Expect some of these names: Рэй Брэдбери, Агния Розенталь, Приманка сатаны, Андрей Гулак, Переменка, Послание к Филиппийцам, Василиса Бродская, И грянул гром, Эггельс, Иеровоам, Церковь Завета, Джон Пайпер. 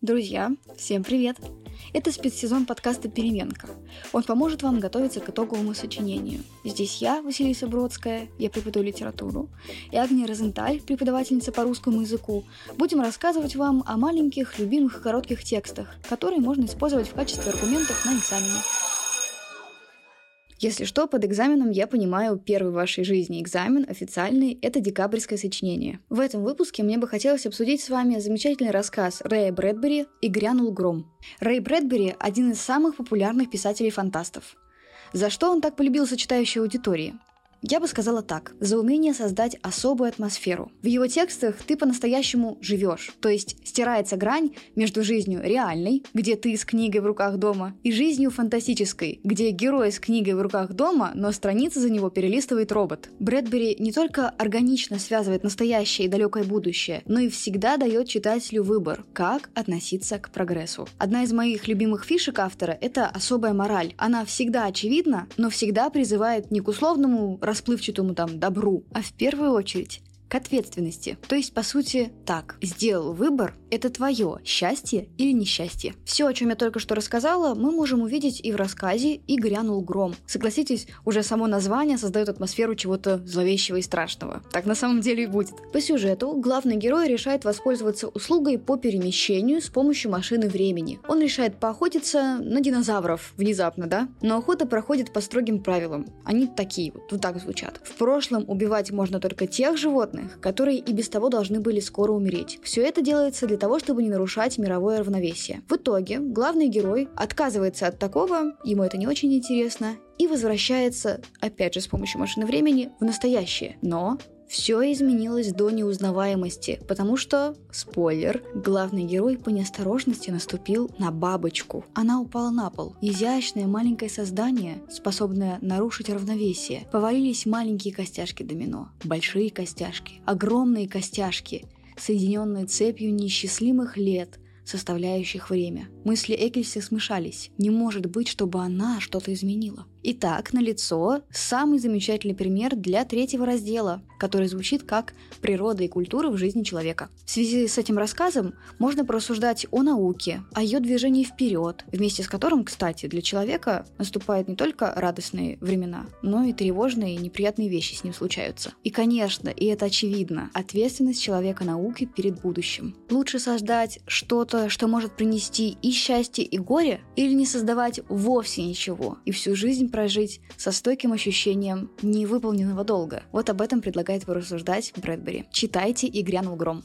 Друзья, всем привет! Это спецсезон подкаста «Переменка». Он поможет вам готовиться к итоговому сочинению. Здесь я, Василиса Бродская, я преподаю литературу, и Агния Розенталь, преподавательница по русскому языку, будем рассказывать вам о маленьких, любимых и коротких текстах, которые можно использовать в качестве аргументов на экзамене. Если что, под экзаменом я понимаю первый в вашей жизни экзамен, официальный, это декабрьское сочинение. В этом выпуске мне бы хотелось обсудить с вами замечательный рассказ Рэя Брэдбери «И грянул гром». Рэй Брэдбери – один из самых популярных писателей-фантастов. За что он так полюбился читающей аудитории? Я бы сказала так. За умение создать особую атмосферу. В его текстах ты по-настоящему живешь. То есть стирается грань между жизнью реальной, где ты с книгой в руках дома, и жизнью фантастической, где герой с книгой в руках дома, но страницы за него перелистывает робот. Брэдбери не только органично связывает настоящее и далекое будущее, но и всегда дает читателю выбор, как относиться к прогрессу. Одна из моих любимых фишек автора – это особая мораль. Она всегда очевидна, но всегда призывает не к условному расплывчатому добру, а в первую очередь к ответственности. То есть, по сути, так. Сделал выбор – это твое счастье или несчастье. Все, о чем я только что рассказала, мы можем увидеть и в рассказе «И грянул гром». Согласитесь, уже само название создает атмосферу чего-то зловещего и страшного. Так на самом деле и будет. По сюжету главный герой решает воспользоваться услугой по перемещению с помощью машины времени. Он решает поохотиться на динозавров. Внезапно, да? Но охота проходит по строгим правилам. Они такие вот так звучат. В прошлом убивать можно только тех животных, которые и без того должны были скоро умереть. Все это делается для того, чтобы не нарушать мировое равновесие. В итоге главный герой отказывается от такого, ему это не очень интересно, и возвращается, опять же с помощью машины времени, в настоящее. Но все изменилось до неузнаваемости, потому что, спойлер, главный герой по неосторожности наступил на бабочку. Она упала на пол. Изящное маленькое создание, способное нарушить равновесие. Повалились маленькие костяшки домино, большие костяшки, огромные костяшки, соединенные цепью неисчислимых лет, составляющих время. Мысли Эггельса смешались. Не может быть, чтобы она что-то изменила. Итак, налицо самый замечательный пример для третьего раздела, который звучит как «Природа и культура в жизни человека». В связи с этим рассказом можно порассуждать о науке, о ее движении вперед, вместе с которым, кстати, для человека наступают не только радостные времена, но и тревожные и неприятные вещи с ним случаются. И, конечно, и это очевидно, ответственность человека науки перед будущим. Лучше создать что-то, что может принести и счастье, и горе, или не создавать вовсе ничего, и всю жизнь прожить со стойким ощущением невыполненного долга. Вот об этом предлагает порассуждать Брэдбери. Читайте «И грянул гром».